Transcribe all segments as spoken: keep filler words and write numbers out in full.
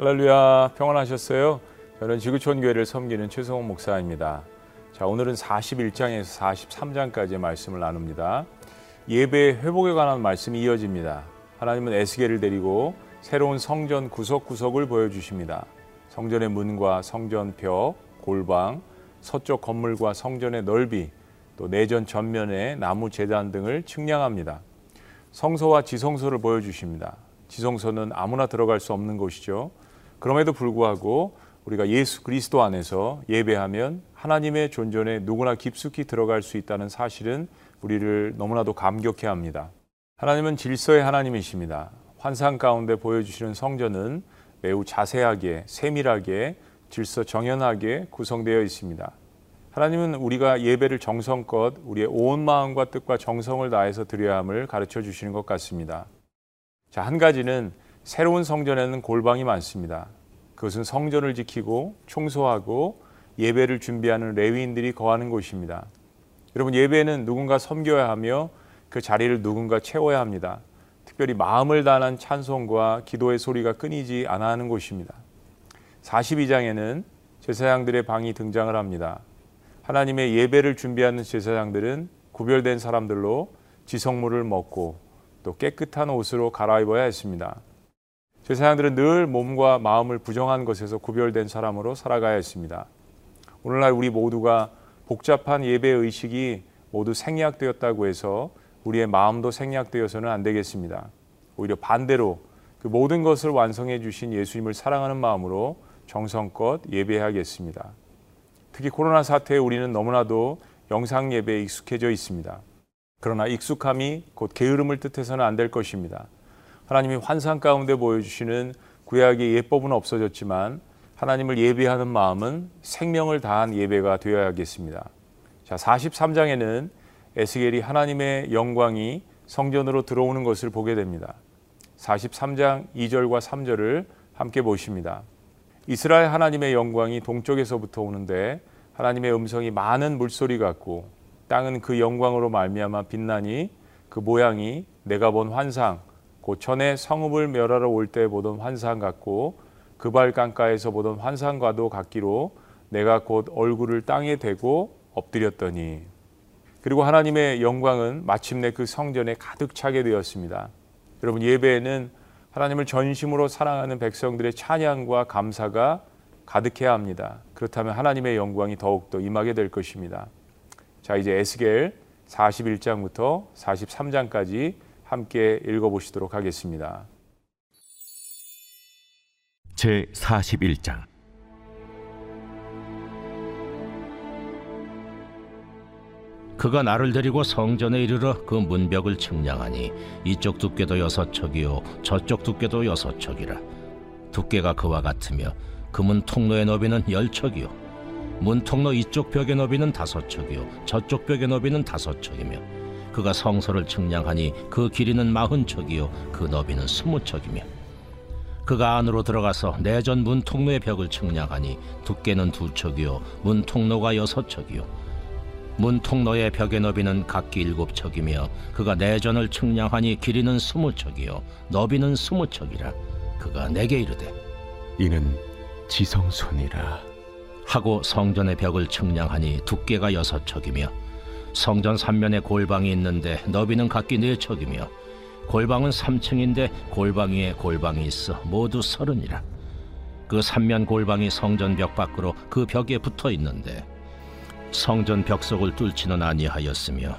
할렐루야, 평안하셨어요? 여러분, 지구촌 교회를 섬기는 최성훈 목사입니다. 자, 오늘은 사십일 장에서 사십삼 장까지의 말씀을 나눕니다. 예배의 회복에 관한 말씀이 이어집니다. 하나님은 에스겔을 데리고 새로운 성전 구석구석을 보여주십니다. 성전의 문과 성전 벽, 골방, 서쪽 건물과 성전의 넓이, 또 내전 전면의 나무 제단 등을 측량합니다. 성소와 지성소를 보여주십니다. 지성소는 아무나 들어갈 수 없는 곳이죠. 그럼에도 불구하고 우리가 예수 그리스도 안에서 예배하면 하나님의 존전에 누구나 깊숙이 들어갈 수 있다는 사실은 우리를 너무나도 감격해 합니다. 하나님은 질서의 하나님이십니다. 환상 가운데 보여주시는 성전은 매우 자세하게, 세밀하게, 질서 정연하게 구성되어 있습니다. 하나님은 우리가 예배를 정성껏 우리의 온 마음과 뜻과 정성을 다해서 드려야 함을 가르쳐 주시는 것 같습니다. 자, 한 가지는 새로운 성전에는 골방이 많습니다. 그것은 성전을 지키고 청소하고 예배를 준비하는 레위인들이 거하는 곳입니다. 여러분, 예배는 누군가 섬겨야 하며 그 자리를 누군가 채워야 합니다. 특별히 마음을 다한 찬송과 기도의 소리가 끊이지 않아 하는 곳입니다. 사십이 장에는 제사장들의 방이 등장을 합니다. 하나님의 예배를 준비하는 제사장들은 구별된 사람들로 지성물을 먹고 또 깨끗한 옷으로 갈아입어야 했습니다. 제사장들은 늘 몸과 마음을 부정한 것에서 구별된 사람으로 살아가야 했습니다. 오늘날 우리 모두가 복잡한 예배 의식이 모두 생략되었다고 해서 우리의 마음도 생략되어서는 안 되겠습니다. 오히려 반대로 그 모든 것을 완성해 주신 예수님을 사랑하는 마음으로 정성껏 예배하겠습니다. 특히 코로나 사태에 우리는 너무나도 영상 예배에 익숙해져 있습니다. 그러나 익숙함이 곧 게으름을 뜻해서는 안 될 것입니다. 하나님이 환상 가운데 보여주시는 구약의 예법은 없어졌지만 하나님을 예배하는 마음은 생명을 다한 예배가 되어야겠습니다. 자, 사십삼 장에는 에스겔이 하나님의 영광이 성전으로 들어오는 것을 보게 됩니다. 사십삼 장 이 절과 삼 절을 함께 보십니다. 이스라엘 하나님의 영광이 동쪽에서부터 오는데 하나님의 음성이 많은 물소리 같고 땅은 그 영광으로 말미암아 빛나니 그 모양이 내가 본 환상 곧 전에 성읍을 멸하러 올 때 보던 환상 같고 그발강가에서 보던 환상과도 같기로 내가 곧 얼굴을 땅에 대고 엎드렸더니. 그리고 하나님의 영광은 마침내 그 성전에 가득 차게 되었습니다. 여러분, 예배에는 하나님을 전심으로 사랑하는 백성들의 찬양과 감사가 가득해야 합니다. 그렇다면 하나님의 영광이 더욱더 임하게 될 것입니다. 자, 이제 에스겔 사십일 장부터 사십삼 장까지 함께 읽어보시도록 하겠습니다. 제사십일 장. 그가 나를 데리고 성전에 이르러 그 문벽을 측량하니 이쪽 두께도 여섯 척이요 저쪽 두께도 여섯 척이라. 두께가 그와 같으며 그 문 통로의 너비는 열 척이요 문 통로 이쪽 벽의 너비는 다섯 척이요 저쪽 벽의 너비는 다섯 척이며 그가 성소를 측량하니 그 길이는 마흔 척이요 그 너비는 스무 척이며 그가 안으로 들어가서 내전 문 통로의 벽을 측량하니 두께는 두 척이요 문 통로가 여섯 척이요 문 통로의 벽의 너비는 각기 일곱 척이며 그가 내전을 측량하니 길이는 스무 척이요 너비는 스무 척이라. 그가 내게 이르되 이는 지성소니라 하고 성전의 벽을 측량하니 두께가 여섯 척이며 성전 삼면에 골방이 있는데 너비는 각기 네 척이며 골방은 삼 층인데 골방 위에 골방이 있어 모두 서른이라. 그 삼면 골방이 성전 벽 밖으로 그 벽에 붙어 있는데 성전 벽속을 뚫지는 아니하였으며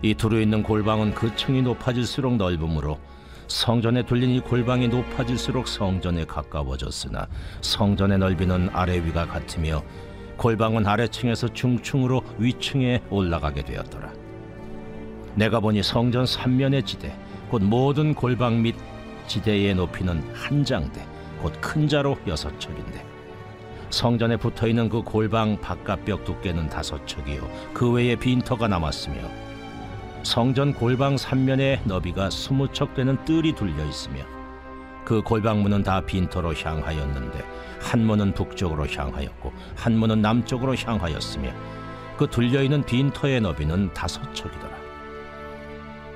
이 두루 있는 골방은 그 층이 높아질수록 넓음으로 성전에 뚫린 이 골방이 높아질수록 성전에 가까워졌으나 성전의 넓이는 아래 위가 같으며 골방은 아래층에서 중층으로 위층에 올라가게 되었더라. 내가 보니 성전 삼면의 지대 곧 모든 골방 및 지대의 높이는 한 장대 곧 큰 자로 여섯 척인데 성전에 붙어있는 그 골방 바깥벽 두께는 다섯 척이요 그 외에 빈터가 남았으며 성전 골방 삼면의 너비가 스무 척 되는 뜰이 둘려있으며 그 골방문은 다 빈터로 향하였는데 한 문은 북쪽으로 향하였고 한 문은 남쪽으로 향하였으며 그 둘려있는 빈터의 너비는 다섯 척이더라.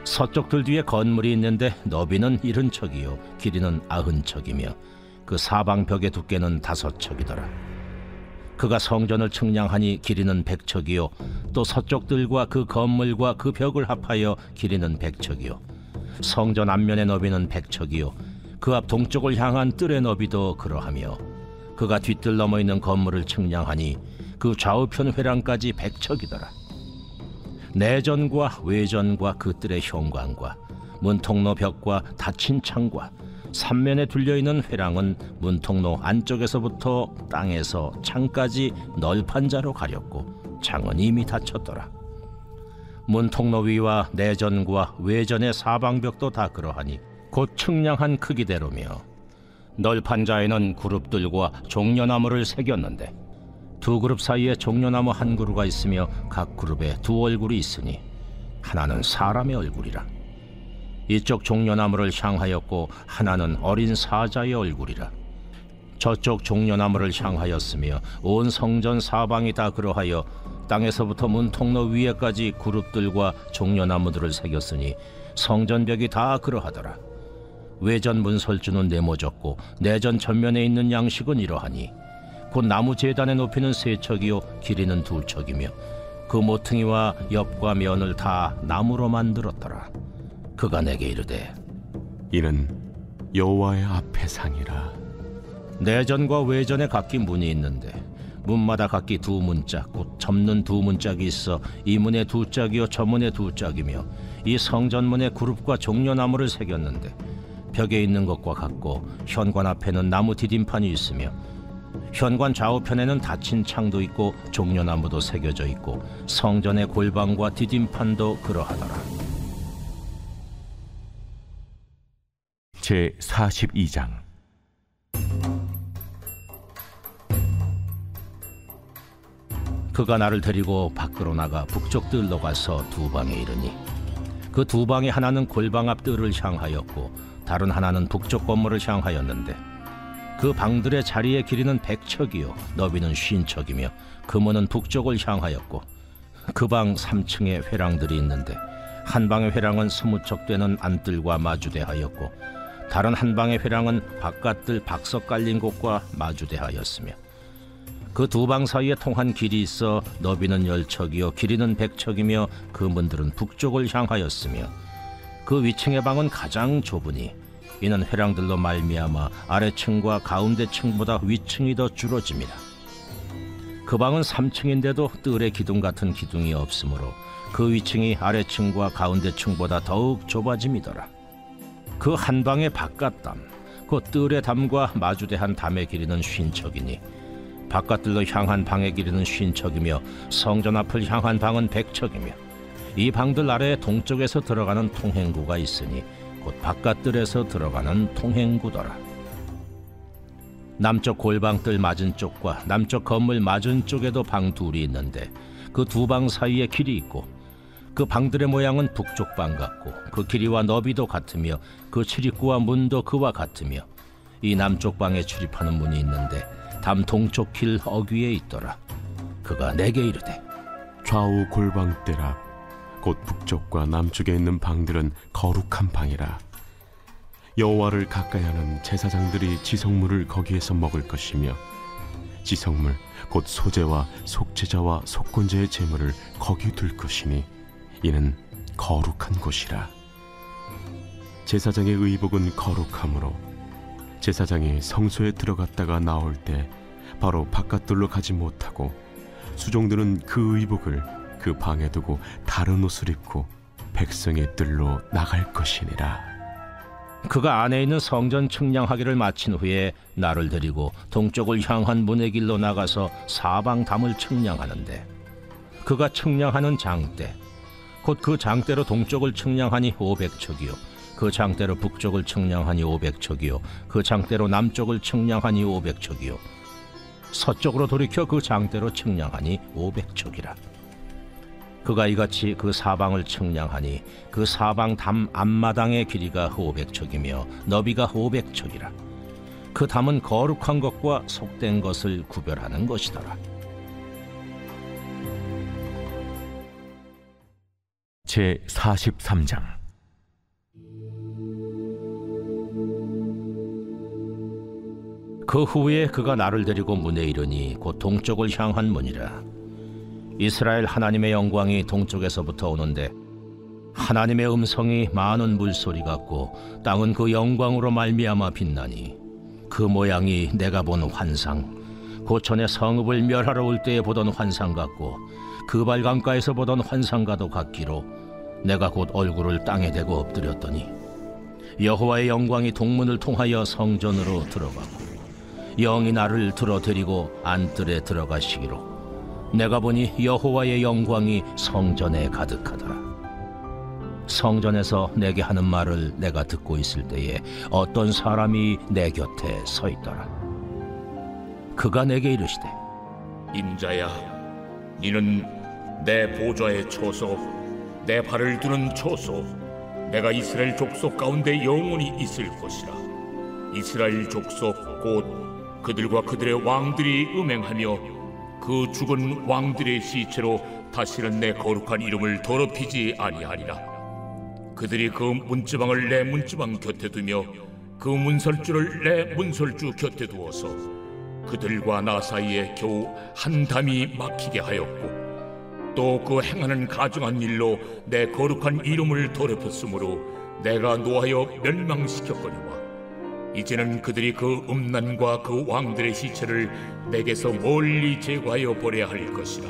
서쪽 뜰 뒤에 건물이 있는데 너비는 일흔 척이요 길이는 아흔 척이며 그 사방벽의 두께는 다섯 척이더라. 그가 성전을 측량하니 길이는 백 척이요 또 서쪽들과 그 건물과 그 벽을 합하여 길이는 백 척이요 성전 앞면의 너비는 백 척이요 그 앞 동쪽을 향한 뜰의 너비도 그러하며 그가 뒤뜰 넘어 있는 건물을 측량하니 그 좌우편 회랑까지 백 척이더라. 내전과 외전과 그 뜰의 현관과 문통로 벽과 닫힌 창과 삼면에 둘려있는 회랑은 문통로 안쪽에서부터 땅에서 창까지 널판 자로 가렸고 창은 이미 닫혔더라. 문통로 위와 내전과 외전의 사방벽도 다 그러하니 곧 측량한 크기대로며 널판 자에는 그룹들과 종려나무를 새겼는데 두 그룹 사이에 종려나무 한 그루가 있으며 각 그룹에 두 얼굴이 있으니 하나는 사람의 얼굴이라. 이쪽 종려나무를 향하였고 하나는 어린 사자의 얼굴이라. 저쪽 종려나무를 향하였으며 온 성전 사방이 다 그러하여 땅에서부터 문통로 위에까지 그룹들과 종려나무들을 새겼으니 성전벽이 다 그러하더라. 외전 문설주는 네모졌고 내전 전면에 있는 양식은 이러하니 곧 나무 제단의 높이는 세 척이요 길이는 두 척이며 그 모퉁이와 옆과 면을 다 나무로 만들었더라. 그가 내게 이르되 이는 여호와의 앞에 상이라. 내전과 외전에 각기 문이 있는데 문마다 각기 두 문짝 곧 접는 두 문짝이 있어 이 문에 두 짝이요 저 문에 두 짝이며 이 성전문에 그룹과 종려나무를 새겼는데 벽에 있는 것과 같고 현관 앞에는 나무 디딤판이 있으며 현관 좌우편에는 닫힌 창도 있고 종려나무도 새겨져 있고 성전의 골방과 디딤판도 그러하더라. 제사십이 장. 그가 나를 데리고 밖으로 나가 북쪽 뜰로 가서 두 방에 이르니 그 두 방의 하나는 골방 앞 뜰을 향하였고 다른 하나는 북쪽 건물을 향하였는데 그 방들의 자리의 길이는 백 척이요 너비는 쉰 척이며 그 문은 북쪽을 향하였고 그 방 삼 층에 회랑들이 있는데 한 방의 회랑은 스무 척 되는 안뜰과 마주대하였고 다른 한 방의 회랑은 바깥뜰 박석 깔린 곳과 마주대하였으며 그 두 방 사이에 통한 길이 있어 너비는 열 척이요 길이는 백 척이며 그 문들은 북쪽을 향하였으며 그 위층의 방은 가장 좁으니 이는 회랑들로 말미암아 아래층과 가운데 층보다 위층이 더 줄어집니다. 그 방은 삼 층인데도 뜰의 기둥 같은 기둥이 없으므로 그 위층이 아래층과 가운데 층보다 더욱 좁아짐이더라. 그 한 방의 바깥담, 그 뜰의 담과 마주대한 담의 길이는 쉰 척이니 바깥뜰로 향한 방의 길이는 쉰 척이며 성전 앞을 향한 방은 백 척이며 이 방들 아래에 동쪽에서 들어가는 통행구가 있으니 곧 바깥뜰에서 들어가는 통행구더라. 남쪽 골방뜰 맞은 쪽과 남쪽 건물 맞은 쪽에도 방 둘이 있는데 그 두 방 사이에 길이 있고 그 방들의 모양은 북쪽 방 같고 그 길이와 너비도 같으며 그 출입구와 문도 그와 같으며 이 남쪽 방에 출입하는 문이 있는데 담 동쪽 길 어귀에 있더라. 그가 내게 이르되 좌우 골방 뜰 앞 곧 북쪽과 남쪽에 있는 방들은 거룩한 방이라. 여호와를 가까이하는 제사장들이 지성물을 거기에서 먹을 것이며 지성물 곧 소제와 속제자와 속건제의 제물을 거기 둘 것이니 이는 거룩한 곳이라. 제사장의 의복은 거룩함으로 제사장이 성소에 들어갔다가 나올 때 바로 바깥뜰로 가지 못하고 수종들은 그 의복을 그 방에 두고 다른 옷을 입고 백성의 뜰로 나갈 것이니라. 그가 안에 있는 성전 측량하기를 마친 후에 나를 데리고 동쪽을 향한 문의 길로 나가서 사방 담을 측량하는데 그가 측량하는 장대 곧 그 장대로 동쪽을 측량하니 오백 척이요 그 장대로 북쪽을 측량하니 오백 척이요 그 장대로 남쪽을 측량하니 오백 척이요 서쪽으로 돌이켜 그 장대로 측량하니 오백 척이라. 그가 이같이 그 사방을 측량하니 그 사방 담 앞마당의 길이가 오백 척이며 너비가 오백 척이라. 그 담은 거룩한 것과 속된 것을 구별하는 것이더라. 제사십삼 장. 그 후에 그가 나를 데리고 문에 이르니 곧 동쪽을 향한 문이라. 이스라엘 하나님의 영광이 동쪽에서부터 오는데 하나님의 음성이 많은 물소리 같고 땅은 그 영광으로 말미암아 빛나니 그 모양이 내가 본 환상 곧 전에 성읍을 멸하러 올 때에 보던 환상 같고 그발 강가에서 보던 환상과도 같기로 내가 곧 얼굴을 땅에 대고 엎드렸더니 여호와의 영광이 동문을 통하여 성전으로 들어가고 영이 나를 들어들이고 안뜰에 들어가시기로 내가 보니 여호와의 영광이 성전에 가득하더라. 성전에서 내게 하는 말을 내가 듣고 있을 때에 어떤 사람이 내 곁에 서 있더라. 그가 내게 이르시되 임자야, 니는 내 보좌의 초소, 내 발을 두는 초소, 내가 이스라엘 족속 가운데 영원히 있을 것이라. 이스라엘 족속 곧 그들과 그들의 왕들이 음행하며 그 죽은 왕들의 시체로 다시는 내 거룩한 이름을 더럽히지 아니하리라. 그들이 그 문지방을 내 문지방 곁에 두며 그 문설주를 내 문설주 곁에 두어서 그들과 나 사이에 겨우 한 담이 막히게 하였고 또 그 행하는 가증한 일로 내 거룩한 이름을 더럽혔으므로 내가 노하여 멸망시켰거니와 이제는 그들이 그 음란과 그 왕들의 시체를 내게서 멀리 제거하여 버려야 할 것이라.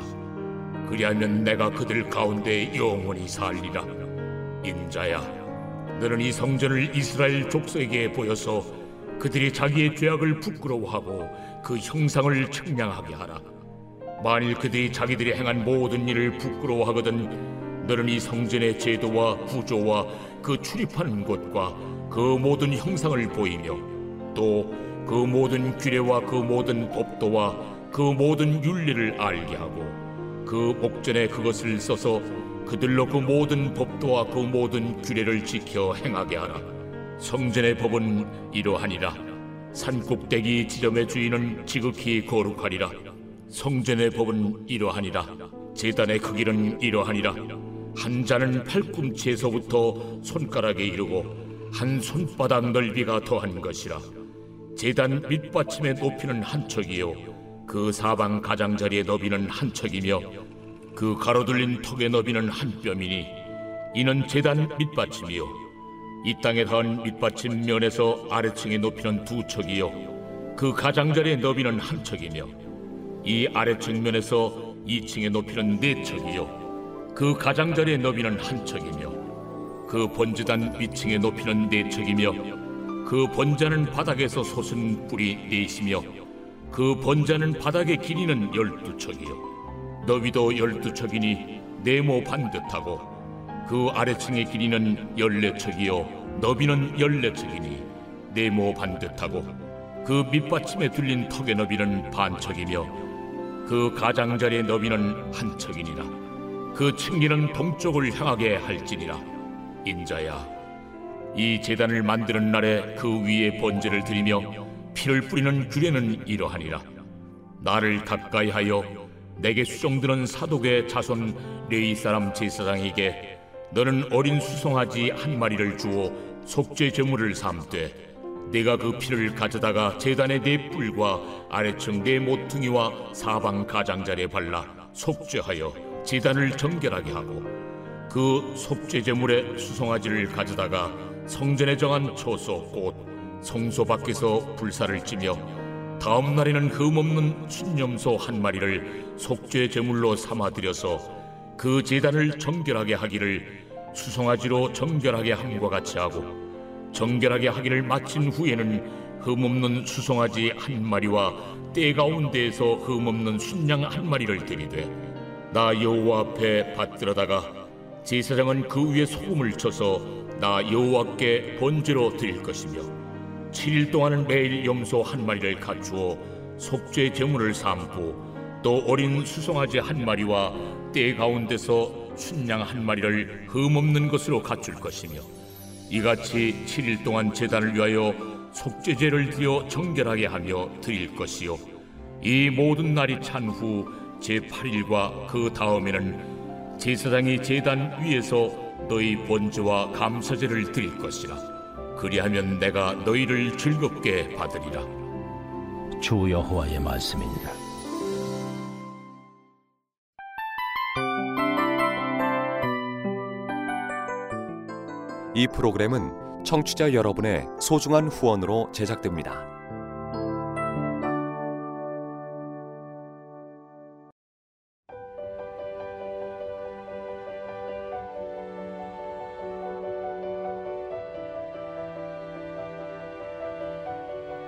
그리하면 내가 그들 가운데 영원히 살리라. 임자야, 너는 이 성전을 이스라엘 족속에게 보여서 그들이 자기의 죄악을 부끄러워하고 그 형상을 측량하게 하라. 만일 그들이 자기들이 행한 모든 일을 부끄러워하거든 너는 이 성전의 제도와 구조와 그 출입하는 곳과 그 모든 형상을 보이며 또 그 모든 규례와 그 모든 법도와 그 모든 윤리를 알게 하고 그 목전에 그것을 써서 그들로 그 모든 법도와 그 모든 규례를 지켜 행하게 하라. 성전의 법은 이러하니라. 산꼭대기 지점의 주인은 지극히 거룩하리라. 성전의 법은 이러하니라. 제단의 크기는 이러하니라. 한 자는 팔꿈치에서부터 손가락에 이르고 한 손바닥 넓이가 더한 것이라. 제단 밑받침의 높이는 한 척이요 그 사방 가장자리의 너비는 한 척이며 그 가로둘린 턱의 너비는 한 뼘이니 이는 제단 밑받침이요 이 땅에 닿은 밑받침 면에서 아래층의 높이는 두 척이요 그 가장자리의 너비는 한 척이며 이 아래층 면에서 이 층의 높이는 네 척이요 그 가장자리의 너비는 한 척이며 그 번제단 위층의 높이는 네 척이며 그 번제는 바닥에서 솟은 뿔이 넷이며 그 번제는 바닥의 길이는 열두 척이요 너비도 열두 척이니 네모 반듯하고 그 아래층의 길이는 열네 척이요 너비는 열네 척이니 네모 반듯하고 그 밑받침에 둘린 턱의 너비는 반 척이며 그 가장자리의 너비는 한 척이니라. 그 층기는 동쪽을 향하게 할지니라. 인자야, 이 제단을 만드는 날에 그 위에 번제를 드리며 피를 뿌리는 규례는 이러하니라. 나를 가까이하여 내게 수종드는 사독의 자손 레위 사람 제사장에게 너는 어린 수송아지 한 마리를 주어 속죄 제물을 삼되 내가 그 피를 가져다가 제단의 네 뿔과 아래층 네 모퉁이와 사방 가장자리에 발라 속죄하여 제단을 정결하게 하고 그 속죄제물의 수송아지를 가져다가 성전에 정한 초소 곧 성소 밖에서 불사를 찌며 다음 날에는 흠없는 순염소 한 마리를 속죄제물로 삼아들여서 그 제단을 정결하게 하기를 수송아지로 정결하게 함과 같이 하고 정결하게 하기를 마친 후에는 흠없는 수송아지 한 마리와 때 가운데에서 흠없는 순양 한 마리를 드리되 나 여호와 앞에 받들어다가 제사장은 그 위에 소금을 쳐서 나 여호와께 번제로 드릴 것이며 칠 일 동안은 매일 염소 한 마리를 갖추어 속죄 제물을 삼고 또 어린 수송아지 한 마리와 때 가운데서 순양 한 마리를 흠없는 것으로 갖출 것이며 이같이 칠 일 동안 제단을 위하여 속죄제를 드려 정결하게 하며 드릴 것이요 이 모든 날이 찬 후 제팔 일과 그 다음에는 제사장이 제단 위에서 너희 번제와 감사제를 드릴 것이라. 그리하면 내가 너희를 즐겁게 받으리라. 주 여호와의 말씀입니다. 이 프로그램은 청취자 여러분의 소중한 후원으로 제작됩니다.